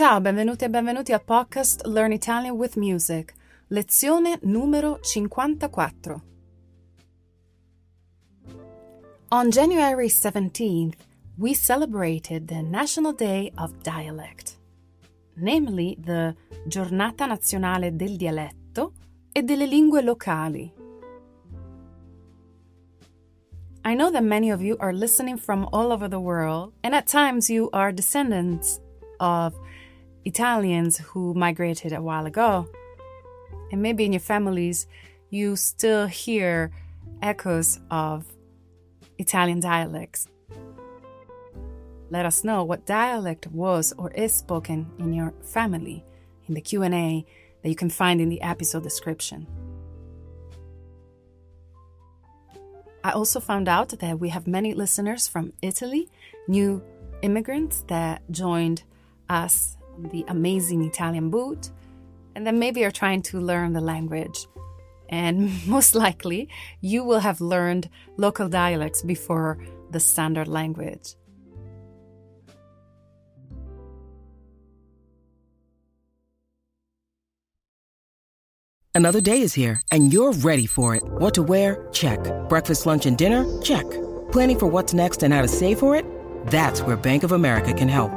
Ciao, benvenuti e benvenuti a podcast Learn Italian with Music, lezione numero 54. On January 17th, we celebrated the National Day of Dialect, namely the Giornata Nazionale del Dialetto e delle Lingue Locali. I know that many of you are listening from all over the world, and at times you are descendants of Italians who migrated a while ago. And maybe in your families, you still hear echoes of Italian dialects. Let us know what dialect was or is spoken in your family in the Q&A that you can find in the episode description. I also found out that we have many listeners from Italy, new immigrants that joined us on the amazing Italian boot, and that maybe are trying to learn the language. And most likely, you will have learned local dialects before the standard language. Another day is here, and you're ready for it. What to wear? Check. Breakfast, lunch, and dinner? Check. Planning for what's next and how to save for it? That's where Bank of America can help.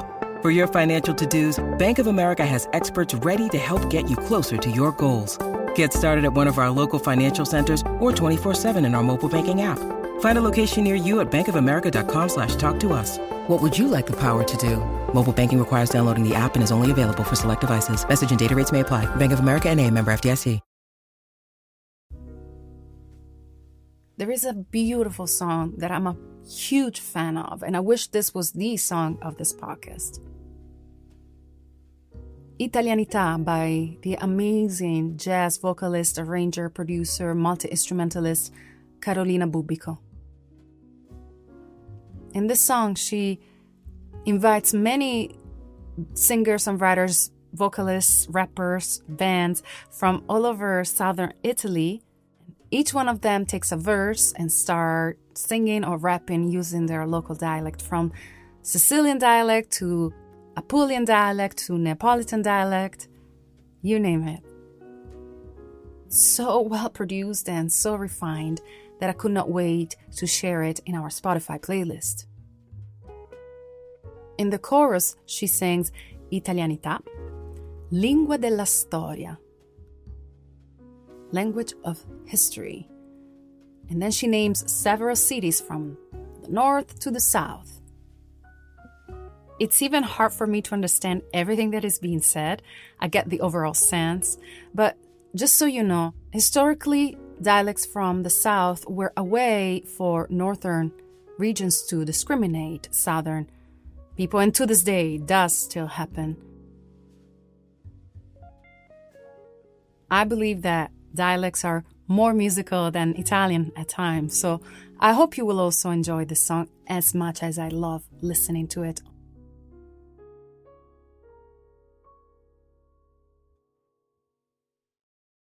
For your financial to-dos, Bank of America has experts ready to help get you closer to your goals. Get started at one of our local financial centers or 24/7 in our mobile banking app. Find a location near you at bankofamerica.com/talktous. What would you like the power to do? Mobile banking requires downloading the app and is only available for select devices. Message and data rates may apply. Bank of America N.A., member FDIC. There is a beautiful song that I'm a huge fan of, and I wish this was the song of this podcast. Italianità by the amazing jazz vocalist, arranger, producer, multi-instrumentalist Carolina Bubbico. In this song, she invites many singers, songwriters, vocalists, rappers, bands from all over southern Italy. Each one of them takes a verse and start singing or rapping using their local dialect, from Sicilian dialect to Apulian dialect to Neapolitan dialect, you name it. So well produced and so refined that I could not wait to share it in our Spotify playlist. In the chorus, she sings Italianità, lingua della storia, language of history. And then she names several cities from the north to the south. It's even hard for me to understand everything that is being said. I get the overall sense, but just so you know, historically, dialects from the south were a way for northern regions to discriminate southern people, and to this day does still happen. I believe that dialects are more musical than Italian at times, so I hope you will also enjoy this song as much as I love listening to it